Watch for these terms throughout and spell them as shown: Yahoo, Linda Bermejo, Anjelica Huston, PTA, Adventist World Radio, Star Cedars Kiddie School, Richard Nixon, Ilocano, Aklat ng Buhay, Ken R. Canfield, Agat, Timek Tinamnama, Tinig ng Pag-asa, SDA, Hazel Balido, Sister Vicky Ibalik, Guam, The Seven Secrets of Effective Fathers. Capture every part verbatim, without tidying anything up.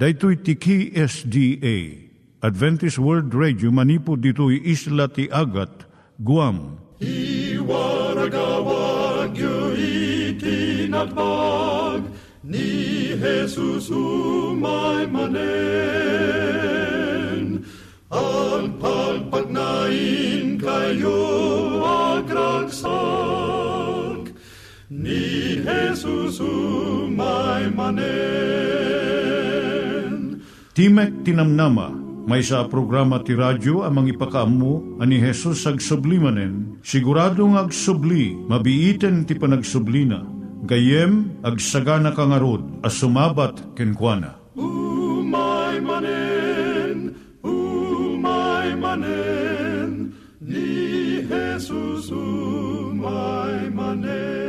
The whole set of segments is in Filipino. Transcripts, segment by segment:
Daitui tiki S D A, Adventist World Radio, manipod ditui isla ti Agat, Guam. I waragawag yu itinatpag, ni Jesus umay manen. Ang pagpagnain kayo agraksak, ni Jesus umay manen. Timek Tinamnama, may sa programa ti radyo amang ipakaammo ani Jesus agsublimanen, siguradong agsubli, mabiiten ti panagsublina, gayem agsagana kangarod, a sumabat kenkwana. Umay manen, umay manen, ni Jesus umay manen.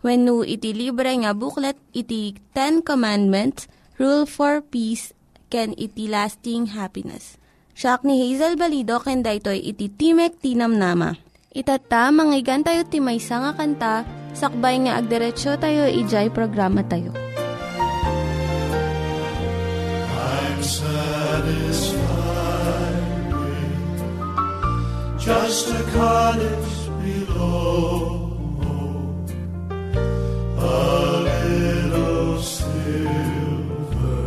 Wenno iti libre nga booklet iti Ten Commandments, Rule for Peace, ken iti Lasting Happiness. Siak ni Hazel Balido ken daytoy iti Timek Tinamnama. Itata, manggigan tayo timaysa nga kanta, sakbay nga agderetsyo tayo, ijay programa tayo. I'm satisfied with just a cottage below, a little silver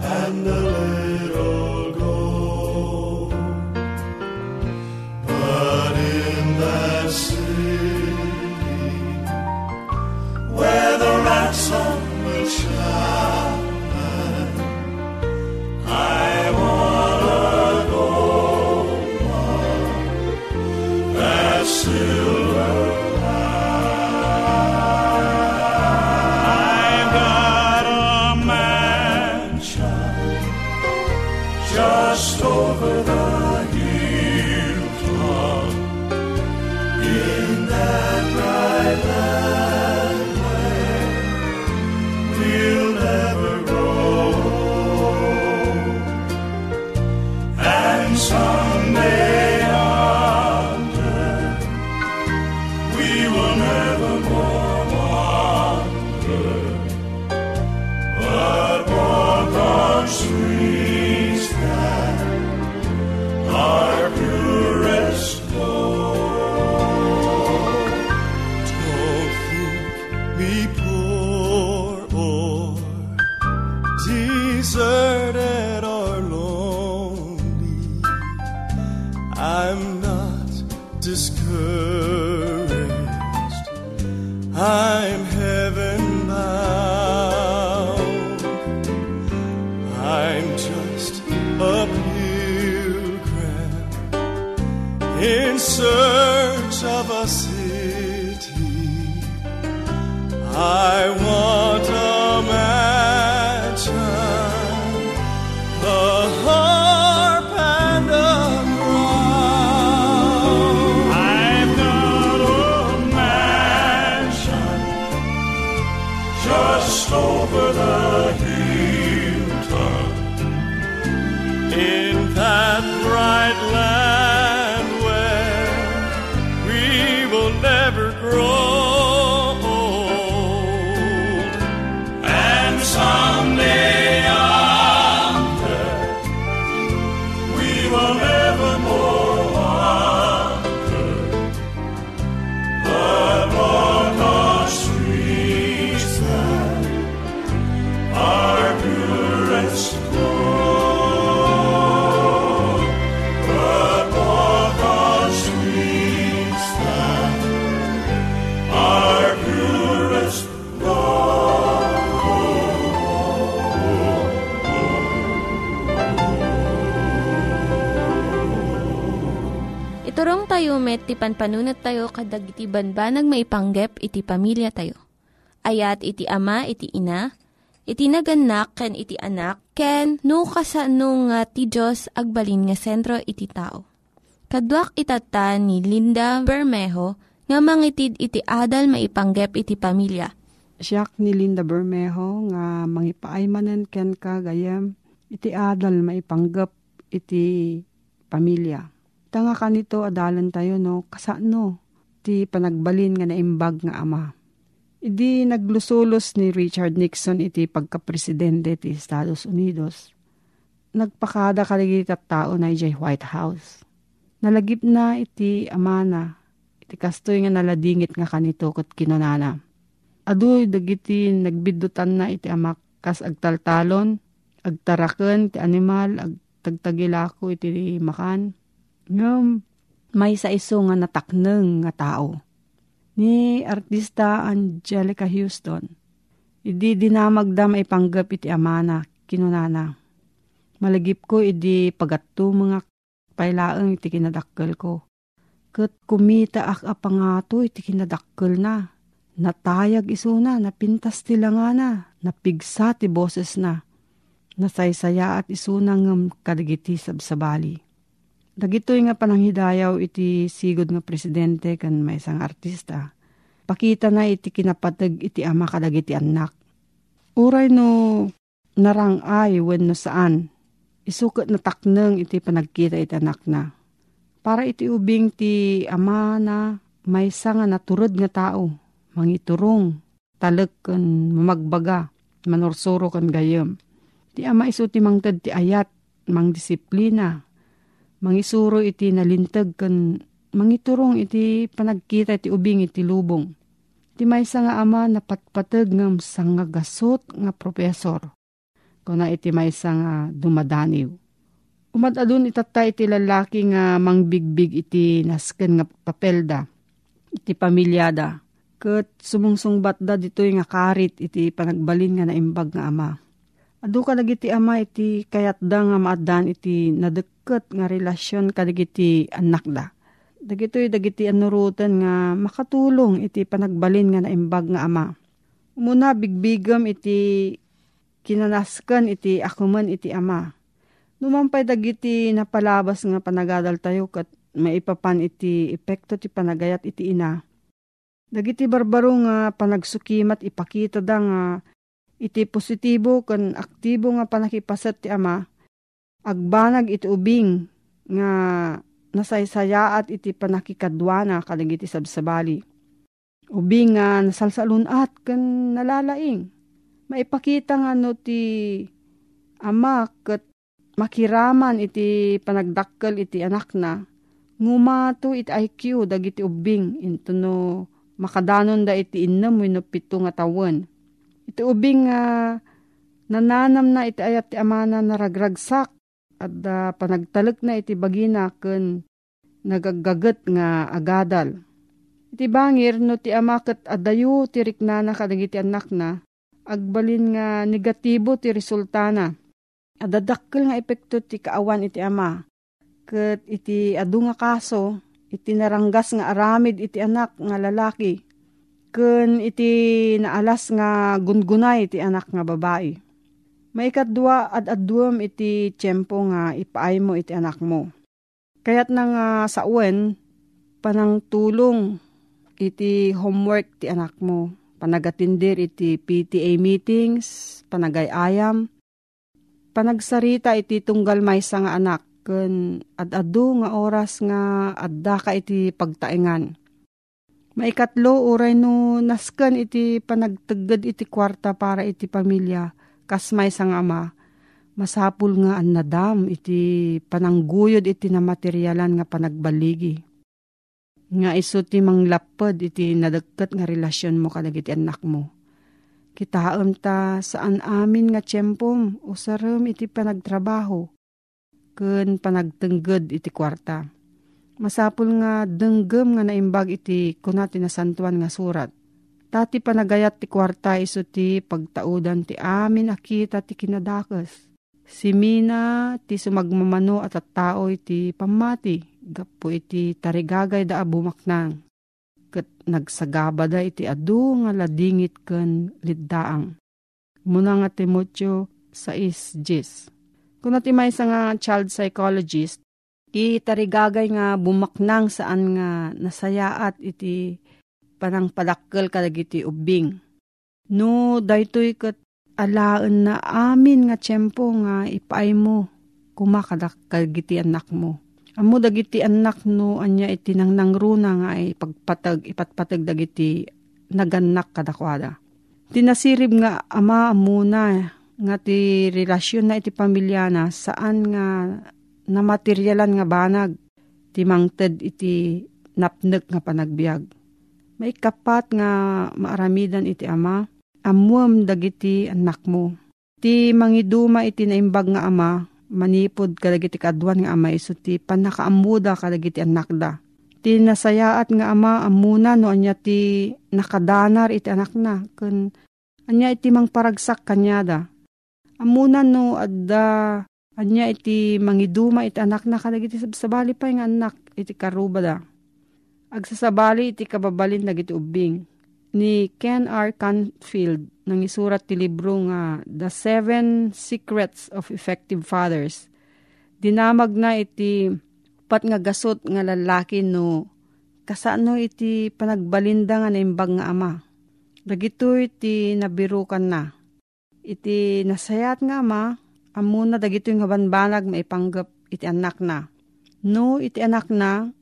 and a little where the ransom will shine. I want a gold one that's silver line. I've got a mansion just over the hilltop in that bright land. Our purest gold. kayo met, ti panpanunat tayo, kadag iti banbanag maipanggep, iti pamilya tayo. Ayat iti ama, iti ina, iti naganak, ken iti anak, ken no kasano nga ti Diyos agbalin nga sentro iti tao. Kaduak itata ni Linda Bermejo, nga mangitid iti adal maipanggep iti pamilya. Siak ni Linda Bermejo, nga mangipaaymanen ken kagayam, iti adal maipanggep iti pamilya. Tanga kanito adalan tayo no kasano ti panagbalin nga naimbag nga ama. Idi naglusulos ni Richard Nixon iti pagkapresidente ti Estados Unidos. Nagpakada kaligitap tao na iti White House. Nalagip na iti amana. Iti kastoy nga naladingit nga kanito ket kinunana. Aduy dagiti nagbidutan na iti amak kas agtaltalon, agtaraken ti animal, agtagtagilako iti makan. Ngam, may sa iso nga natakneng nga tao. Ni artista Anjelica Huston, idi dinamagdam ay panggap iti amana, kinunana. Malagip ko idi pagatto mga pailaeng iti kinadakkel ko. Ket kumita ak apangato iti kinadakkel na. Natayag iso na, napintas tila nga na, napigsa ti boses na. Nasaysaya at iso na ngam kadagiti sabsabali. Dagitoy nga pananghidayaw iti sigod nga presidente kan may isang artista. Pakita na iti kinapatag iti ama kadagiti anak. Uray no narangay wen no saan. Isukat natakneng iti panagkita iti anak na. Para iti ubing ti ama na may isa nga naturod nga tao. Mangiturong, talag kan mamagbaga, manorsoro kan gayam. Ti ama iso ti mangtad ti ayat, mangdisiplina. Mangisuro iti nalintag kan mangiturong iti panagkita iti ubing iti lubong. Iti maysa nga ama napatpatag ng sangagasot nga profesor. Kuna iti maysa nga dumadaniw. Umadadun itatay iti lalaki nga mangbigbig iti nasken nga papelda. Iti pamilyada. Ket sumungsungbat da ditoy nga karit iti panagbalin nga naimbag nga ama. Adu ka dagiti ama iti kayat da nga maadan iti nadeket nga relasyon kadagiti anak da. Dagitoy dagiti anurutan nga makatulong iti panagbalin nga naimbag nga ama. Muna bigbigam iti kinanasken iti akuman iti ama. Numampay dagiti napalabas nga panagadal tayo ket maipapan iti epekto ti panagayat iti ina. Dagiti barbaro nga panagsukimat ipakita da nga iti positibo ken aktibo nga panakipasat ti ama, agbanag iti ubing nga nasaysayaat iti panakikadwana kadagiti sabsabali. Ubing nga nasalsalunat ken nalalaing. Maipakita nga no ti ama ket makiraman iti panagdakkel iti anak na, ngumato iti I Q dagiti ubing into no makadanon da iti innam wenno pito nga tawen. Iti ubing nga uh, nananam na iti ayat ti amana naragragsak at uh, panagtalag na iti bagina ken nagagagat nga agadal. Iti bangir no ti ama ket adayo ti riknana kadagiti anak na, agbalin nga negatibo ti resulta na. Adadakkel nga epekto ti kaawan iti ama ket iti adu nga kaso iti naranggas nga aramid iti anak nga lalaki. Kun iti naalas nga gungunay iti anak nga babae. Maikadwa at adwam iti tiyempo nga ipaay mo iti anak mo. Kaya't na nga sa uwan, panang tulong iti homework ti anak mo. Panagatindir iti P T A meetings, panagayayam, panagsarita iti tunggal maysa nga anak. Kun at adu nga oras nga adda ka iti pagtaengan. Maikatlo, uray no nasken iti panagtegged iti kwarta para iti pamilya kas maysa nga ama, masapul nga annadam iti panangguyod iti namateryalan nga panagbaligi. Nga isu ti manglapad iti nadagket nga relasyon mo kadagiti anak mo. Kitaem ta saan amin nga tiyempom usarem iti panagtrabaho ken panagtengged iti kwarta. Masapul nga denggem nga naimbag iti kuna tinasantuan nga surat. Tati panagayat ti kwarta iso ti pagtaudan ti amin akita ti kinadakes. Si Mina ti sumagmamano at at tao iti pamati, gapu iti tarigagay da abumaknang. Kat nagsagaba da iti adu nga ladingit ken liddaang. Muna nga Timoteo six ten. Kung natin may isa nga child psychologist, iti tarigagay nga bumaknang saan nga nasayaat iti panang palakkel kadagiti ubing. No, daytoy kat alaan na amin nga tiyempo nga ipaay mo kumakadak kadagiti anak mo. Amo dagiti anak no anya iti nang nangruna nga ay pagpatag ipatpatag dagiti naganak kadakwada. Tinasirib nga ama muna nga ti relasyon na iti pamilya na saan nga namaterialan nga banag timangted iti napnek nga panagbiag. May kapat nga maaramidan iti ama, amuam dagiti anak mo. Ti mangiduma iti naimbag nga ama, manipod kadagiti kaduan nga ama, iso ti panakaamuda kadagiti anak da. Ti nasayaat nga ama, amuna no anya ti nakadanar iti anak na, kun anya iti mangparagsak kanya da. Amuna no adda, anya iti mangiduma iti anak na kadagiti sabsabali pa yung anak iti karuba da. Agsasabali iti kababalin dagiti ubing ni Ken R. Canfield nang isurat ti libro nga The Seven Secrets of Effective Fathers. Dinamag na iti pat nga gasot nga lalaki no kasano iti panagbalinda nga naimbag nga ama. Dagito iti nabirukan na. Iti nasayat nga ama amuna dagito nga banbanag maipanggap iti anak na. No iti anak na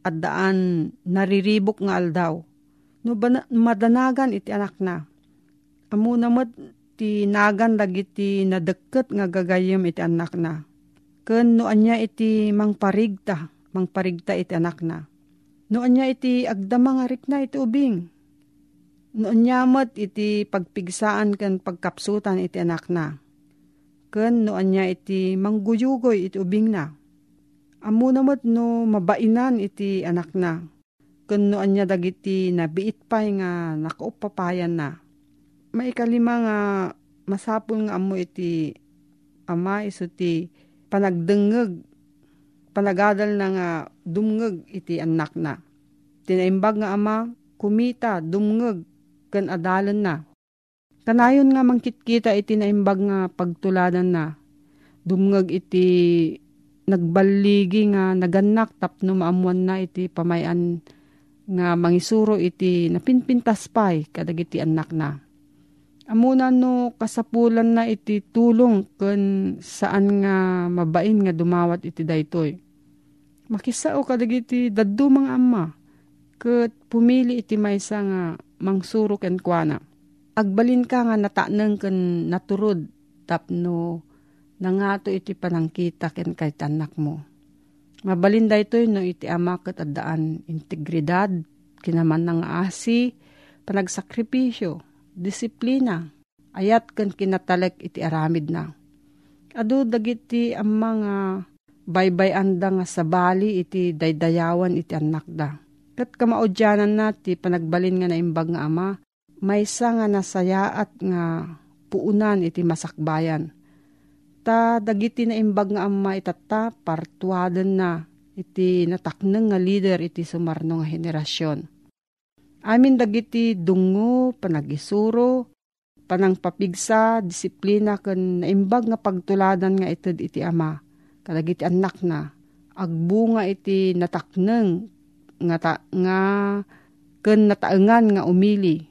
at daan nariribok nga aldaw. No, bana, madanagan iti anak na. Amuna mo ti nagan dagiti nadeket nga gagayem iti anak na. Ken no anya iti mangparigta, mangparigta iti anak na. No anya iti agdamang arik na iti ubing. No anya mo iti pagpigsaan ken pagkapsutan iti anak na. Ken no anya iti mangguyugoy iti ubing na. Amuna mo't no mabainan iti anak na. Kuno anya dagiti nabiit pay nga nakaupapayan na. Maikalima nga masapul nga amo iti ama isu ti panagdengeg, panagadal na nga dumngeg iti anak na. Tinaimbag nga ama kumita, dumngeg ken adalan na. Kanayon nga mangkitkita iti naimbag nga pagtuladan na. Dumngeg iti nagbaligi nga naganak tapno maamuan na iti pamayan nga mangisuro iti napinpintas pay kadagiti anak na. Amuna no kasapulan na iti tulong ken saan nga mabain nga dumawat iti daytoy. Makisao kadagiti daddu mang ama ket pumili iti maysa nga mangsuro ken kuana. Agbalin ka nga nataneng ken naturod tapno nangato iti panangkita ken kayta anak mo. Mabalinda ito no iti ama ket addaan integridad, kinaman nga asi, panagsakripisyo, disiplina, ayat ken kinatalek iti aramid na. Adu dagiti amma nga baybayanda nga sabali iti daydayawan iti anak da. Ket kamaudyanan na ti panagbalin nga naimbag nga ama, maysa nga nasayaat nga puunan iti masakbayan. Ta dagiti na imbag nga ama itata partuaden na iti natakneng nga leader iti sumarno nga henerasyon. Amin dagiti dungo, panagisuro, panangpapigsa, disiplina ken naimbag nga pagtuladan nga ited iti ama. Kadagiti anak na agbunga iti natakneng nga ta, nga ken nataengan nga umili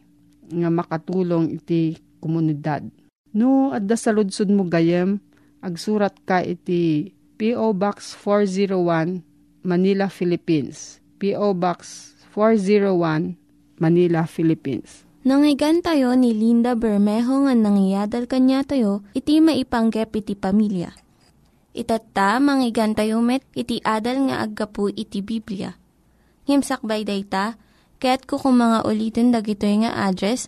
nga makatulong iti komunidad. No adda sa ludsod mo gayem agsurat ka iti P O Box four oh one, Manila, Philippines. P O Box four oh one, Manila, Philippines. Nangyigan tayo ni Linda Bermejo nga nangyadal kanya tayo, iti maipanggep iti pamilya. Ito't ta, mangyigan tayo met, iti adal nga aggapu iti Biblia. Ngimsakbay day ta, kaya't kukumanga ulitin dagito nga address,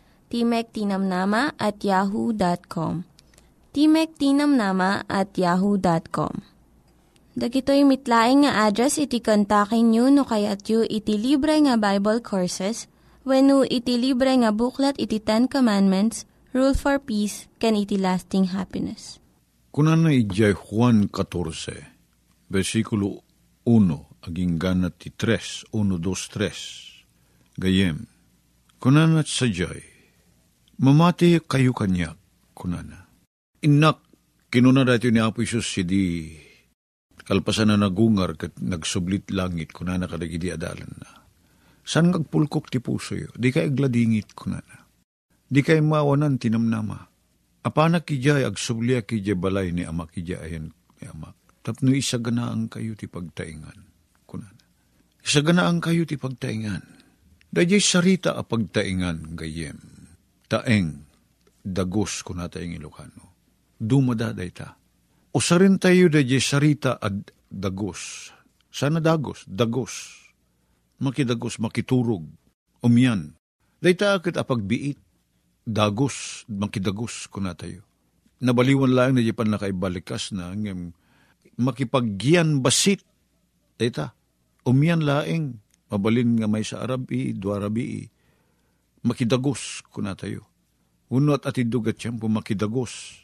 Timek Tinamnama at yahoo dot com. Timek Tinamnama at yahoo dot com. Dagitoy mitlaing nga address iti kontakin nyo no kayat yu iti libre nga Bible Courses wenno iti libre nga buklat iti Ten Commandments, Rule for Peace, can iti lasting happiness. Kunan na ijay Juan fourteen, versikulo one, aging ganat ti three, one, two, three. Gayem, kunan na sajay, mamati kayo kanyak, kunan na. Inak, kinuna dati ni Apo Isus sidi, kalpasan na nagungar kat nagsublit langit, kunan na kadagidi adalan na. San ngagpulkok ti puso yo, di ka igladingit, kunan na. Di kay mawanan tinamnama. Apanak ijay, agsublia kijay balay ni amak ijay ayan ni amak. Tapno isaganaan kayo ti pagtaingan. Kunan. Isaganaan kayo ti pagtaingan. Dayjay sarita a pagtaingan gayem. Taeng, dagos kunata yung Ilocano. Dumadaday ta. O sarin tayo dayjay sarita ad dagos. Sana dagos, dagos. Makidagos, makiturog. Umyan. Dayta akit apagbiit. Dagos, makidagos ko na tayo. Nabaliwan lang na Japan na kaibalikas na ngem, makipaggian basit. Dita, umian laeng, mabalin nga may sa Arabi, Dwarabi, makidagos ko na tayo. Unot at idugat siyempo, makidagos.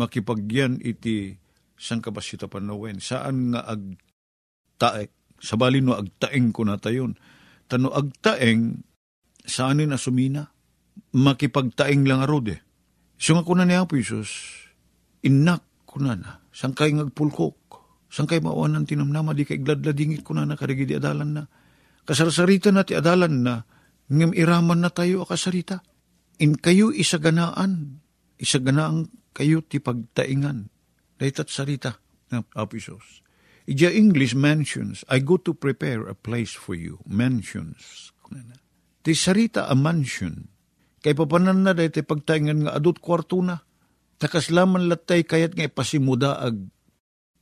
Makipaggian iti sang kabasita panawen. Saan nga agtae? Sabalin no agtaeng ko na tayo. Tano agtaeng, saanin asumina? Makipagtaing lang arod eh. So nga kunan niya po, Isus, inak kunan na, sang kay ngagpulkok, sang kay mawan ng tinamnama, di kay gladladingit kunan na, karigidi adalan na, kasarasarita na ti adalan na, ngam iraman na tayo akasarita. In kayo isaganaan, isaganaan kayo ti pagtaingan. Daytat sarita na Apo Isus. Ija English mansions, I go to prepare a place for you. Mansions. Ti sarita a mansion, kay papanan na dahil pagtaingan nga adot kwarto na. Takaslaman latay kayat nga ipasimudaag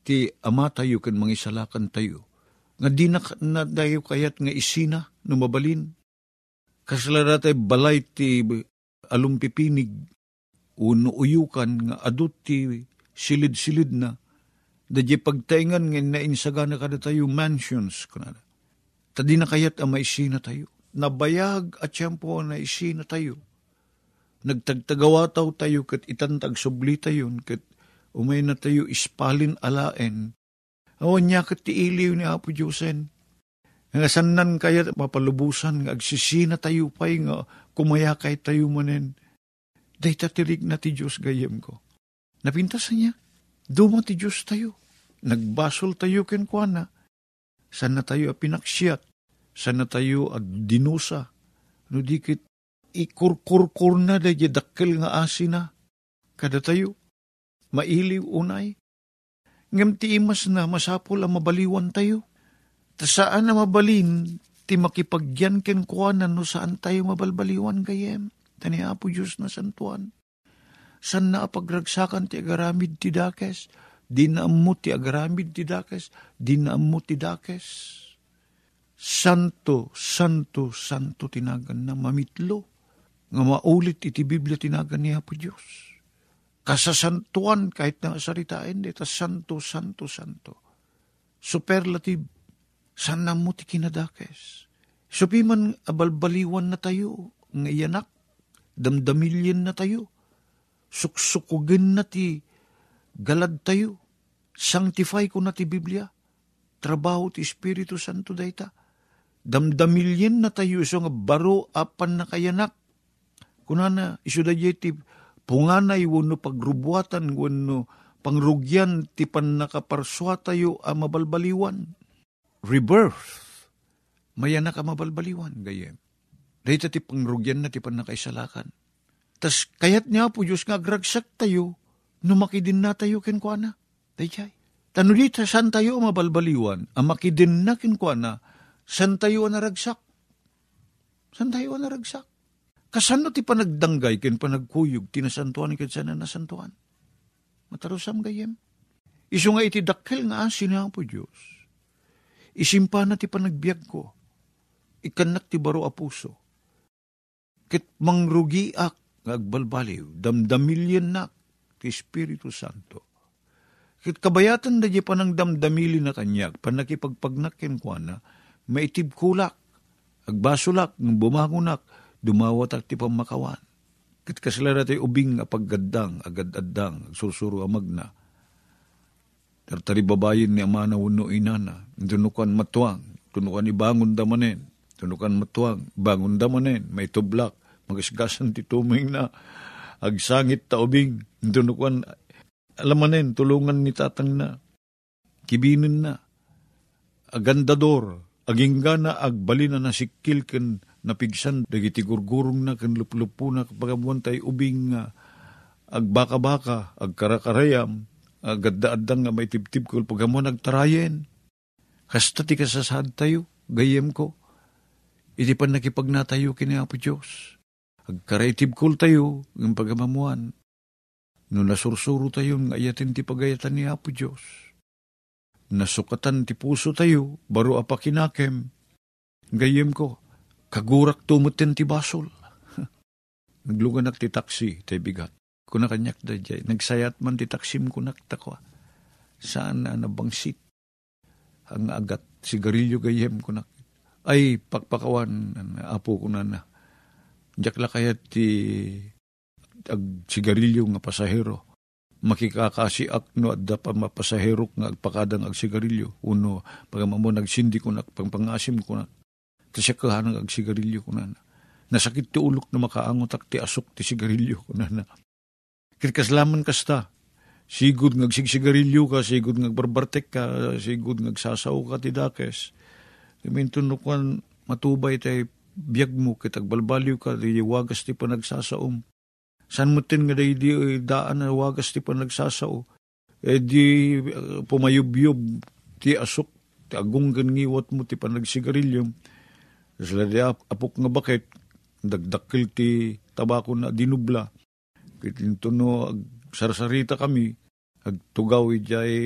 ti ama tayo kan mangisalakan tayo. Nga di na, na dayo kayat nga isina numabalin. Kaslara tayo balay ti alumpipinig o nuuyukan nga adot ti silid-silid na. Dahil pagtaingan nga nainsagana kada tayo mansions. Tadi na kayat ang maisina tayo. Nabayag at siyempo na isina tayo. Nagtagtagawataw tayo kat itantag subli tayo kat umay na tayo ispalin alaen. Awan niya kat tiiliw ni Apo Diyosen. Nga sannan kaya mapalubusan nga agsisina tayo pa'y nga kumayakay tayo manen. Dahi tatirig na ti Diyos gayem ko. Napintasan niya. Duma ti Diyos tayo. Nagbasol tayo kenkwana. San na tayo apinaksyat. Sana tayo at dinusa. No dikit, ikurkurkur na dahil dakil nga asin na. Kada tayo, mailiw unay. Ngam ti imas na masapol ang mabaliwan tayo. Ta saan na mabalin, ti makipagyan kenkuanan no saan tayo mabalbaliwan gayem. Tani Apo Diyos na santuan. San na apagragsakan ti agaramid ti dakes. Di na ammo ti agaramid ti dakes. Di na ammo ti dakes. Santo, santo, santo tinagan na mamitlo. Nga maulit iti Biblia tinagan niya po Diyos. Kasasantuan kahit na saritain, ito santo, santo, santo. Superlative, san na mo ti kinadakes. Supiman abalbaliwan na tayo, ngayanak, damdamilyan na tayo. Suksukugin na ti galad tayo. Sanctify ko na ti Biblia. Trabaho ti Espiritu Santo dayta. Damdamilyen na tayo iso nga baro apan na kayanak. Kunana, iso da jeti punganay wano pagrubuatan, wano pangrugyan, ti panakaparswa tayo a mabalbaliwan. Rebirth. Mayanak a mabalbaliwan, gayem. Dahita ti pangrugyan na ti panakaisalakan. Tas kayat niya po Diyos nga agragsak tayo, numaki din na tayo kenkwana. Dayjay. Tanulita, san tayo mabalbaliwan? Ang makidin na kinkwana, san tayo naragsak? San tayo naragsak? Kasano ti panagdanggay, kin panagkuyog, tinasantuan, kin sana nasantuan? Matarosam gayem. Isu nga iti dakkel nga asin na po Diyos. Isimpa na ti panagbiag ko. Ikanak ti baro a puso. Kit mangrugiak ngagbalbaliw, damdamilyan nak ti Espiritu Santo. Kit kabayatan da di panang damdamili na kanyag, panakipagpagnakin ko na, maitibkulak, agbasulak, ng bumangunak, dumawatak ti pamakawan. Kit kasalara tayo ubing apaggaddang, agad-addang, agsusuro amagna. Tartaribabayin ni amana wano inana, tunukan matuang, tunukan ibangon damanen, tunukan matuang, bangon damanen, may tublak, magasgasan tituming na, agsangit taubing, tunukan alamanen, tulungan ni tatang na, kibinin na, agandador, agingga na, agbalina na sikil ken napigsan, dagiti gurgurong na, ken luplupo na, kapagabuan tayo ubing, agbaka-baka, agkarakarayam, agadda-addang nga may tibtib ko, pag mo nagtarayen, kasta ti kasasad tayo, gayem ko, iti pan nakipagnatayo kini Apo Diyos. Agkaraitib ko tayo, ng pagamamuan, no nasursuro tayo, ng ayatin ti pagayatan ni Apo Diyos. Nasukatan ti puso tayo, baro apakinakem, gayem ko, kagurak tumutin ti basol. Naglunganak ti taksi, tayo bigat. Kunakanyak da jay, nagsayat man titaksim kunaktakwa. Saan na nabangsit? Ang agat, sigarilyo gayem kunak. Ay, pakpakawan, apo ko na na. Diyak la kaya ti ag, sigarilyo nga pasahero. Makikakasiak no at dapat mapasahero nga agpakadang ag sigarilyo. Uno, pagamamo nagsindi kunak, pangpangasim kunak. Tasya kahanang ag sigarilyo kunak. Nasakit ti ulok na makaangotak ti asok ti sigarilyo kunak. Kirkaslaman kasta, sigud ngagsigsigarilyo ka, sigud ngagbarbartek ka, sigud ngagsasaw ka ti dakes. Imintunukan matubay tayo biyag mo, kitagbalbaliw ka, di wagas ti panagsasaom. San mutin nga di daan na wagas ti panagsasaw, e di pumayubyob ti asok, ti agunggan ngiwat mo ti panagsigarilyo. Sala di apok nga bakit, dagdakil ti tabako na dinubla. Ito no, sarsarita kami, agtugaw ijay,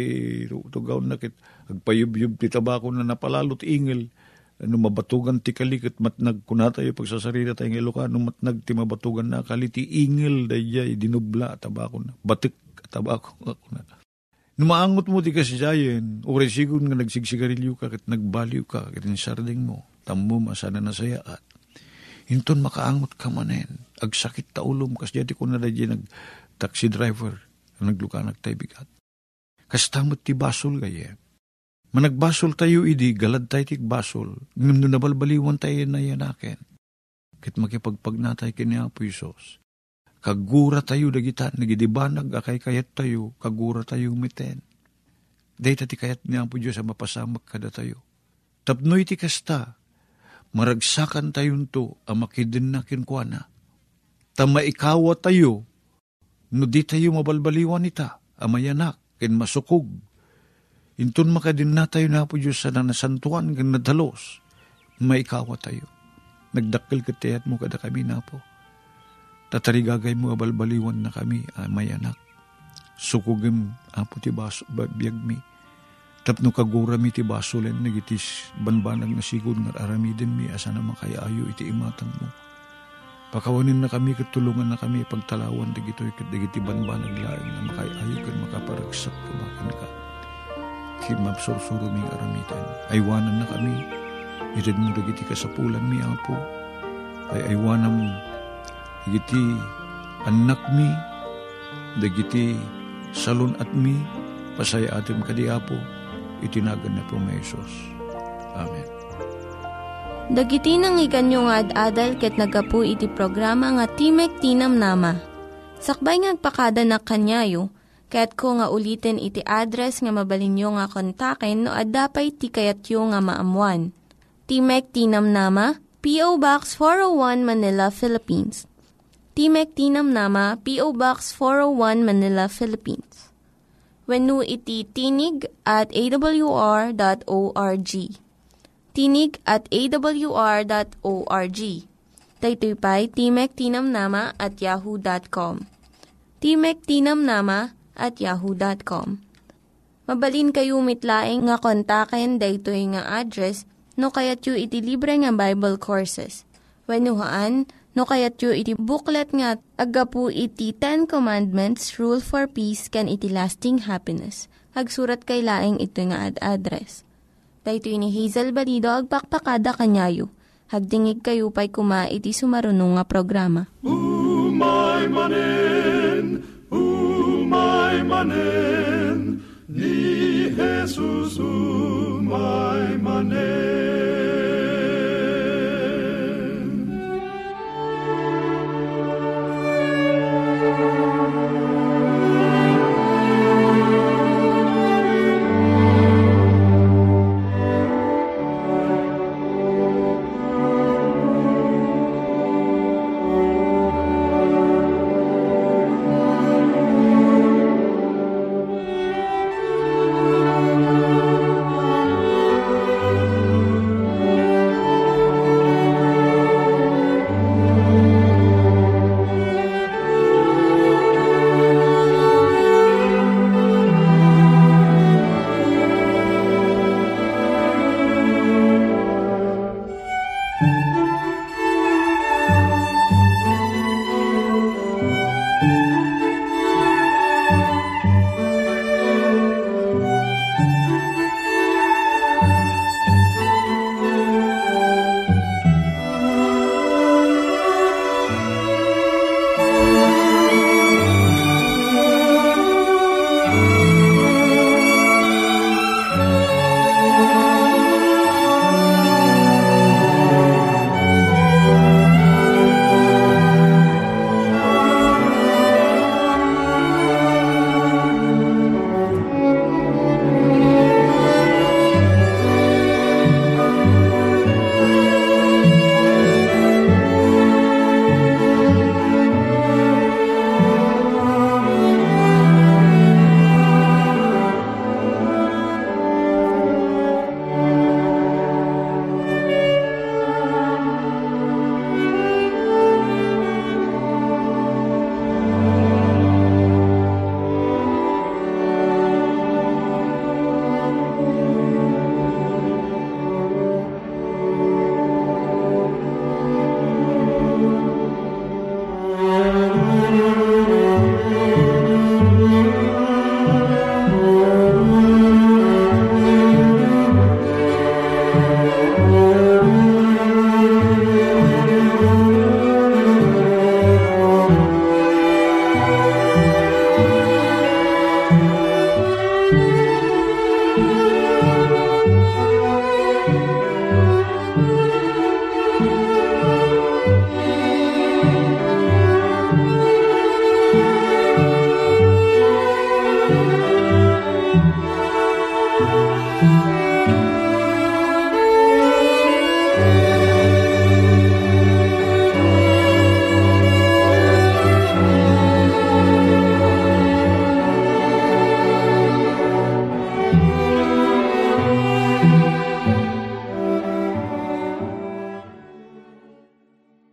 tugaw na kit, agpayub-yub, titabako na napalalot ingil, ano mabatugan ti kalikit, matnag, kunatayo pagsasarita tayong Ilocano, matnag, ti mabatugan na kaliti, ingil, dayay, dinubla, tabako na, batik, tabako na. Numaangot mo ti kasijayin, ure sigun nga nagsigsigarilyo ka, kit nagbaliw ka, kit nisarding mo, tambo masana nasayaat. Hinton makaangot ka manen, agsakit taulom, kasyati ko na dadya nag-taxi driver, naglukanag tayo bigat. Kastamot ti basol gaya. Managbasol tayo idi, galad tayo ti basol, ngamno nabalbaliwan tayo na yanaken. Kit makipagpagnatay kanya po Isos. Kagura tayo dagitan, nagidibanag, akay kayat tayo, kagura tayo miten. Dahi tati kayat niya po Diyos, ang mapasamak kada tayo. Tapnoy ti kasta, maragsakan tayon to, amakidin na kinkwana. Tamaikawa tayo, no di tayo mabalbaliwan ita, amayanak, kinmasukog. Intun makadin na tayo na po Diyos sa nanasantuan, kinadalos, maikawa tayo. Nagdakil katayat mo kada kami na po. Tatarigagay mo, abalbaliwan na kami, amayanak. Sukugim, apo ti baso, babiyagmi. Tapno kagurami ti basulen nagitis banbanag na sigod nga aramidin mi asa na makayaayo iti imatang mo. Pakawanin na kami katulungan na kami pagtalawan dagitoy ket dagiti banbanag laeng na makayaayo ken makaparagsak kumakan ka. Kimabsursuro mi aramitan. Aywanan na kami ited mo dagiti kasapulan mi Apo. Ay aywanan mo dagiti anak mi dagiti salon at mi pasayaten kadi Apo. Itinagan na po may Isos. Amen. Dagiti nang iganyo nga ad-adal ket nagapu iti programa nga Timek Tinamnama. Sakbay ngagpakada na kanyayo, ket ko nga ulitin iti address nga mabalinyo nga kontaken no ad-dapay tikayatyo nga maamuan. Timek Tinamnama, P O. Box four oh one Manila, Philippines. Timek Tinamnama, P O. Box four oh one Manila, Philippines. Wenno iti tinig at a w r dot org. Tinig at a w r dot org. Daytoy pa'y Timek Tinamnama at yahoo dot com. Timek Tinamnama at yahoo dot com. Mabalin kayo mitlaing nga kontaken dito nga address no kayat yu iti libre nga Bible Courses. Wenuhaan, no kayat yu iti booklet nga agapu iti Ten Commandments, Rule for Peace, can iti lasting happiness. Hagsurat kay laing ito nga ad address. Dito ni Hazel Balido, agpakpakada kanyayo. Hagdingig kayo pa'y kuma iti sumarunung nga programa. Umay manen, umay manen, ni Jesus, umay manen.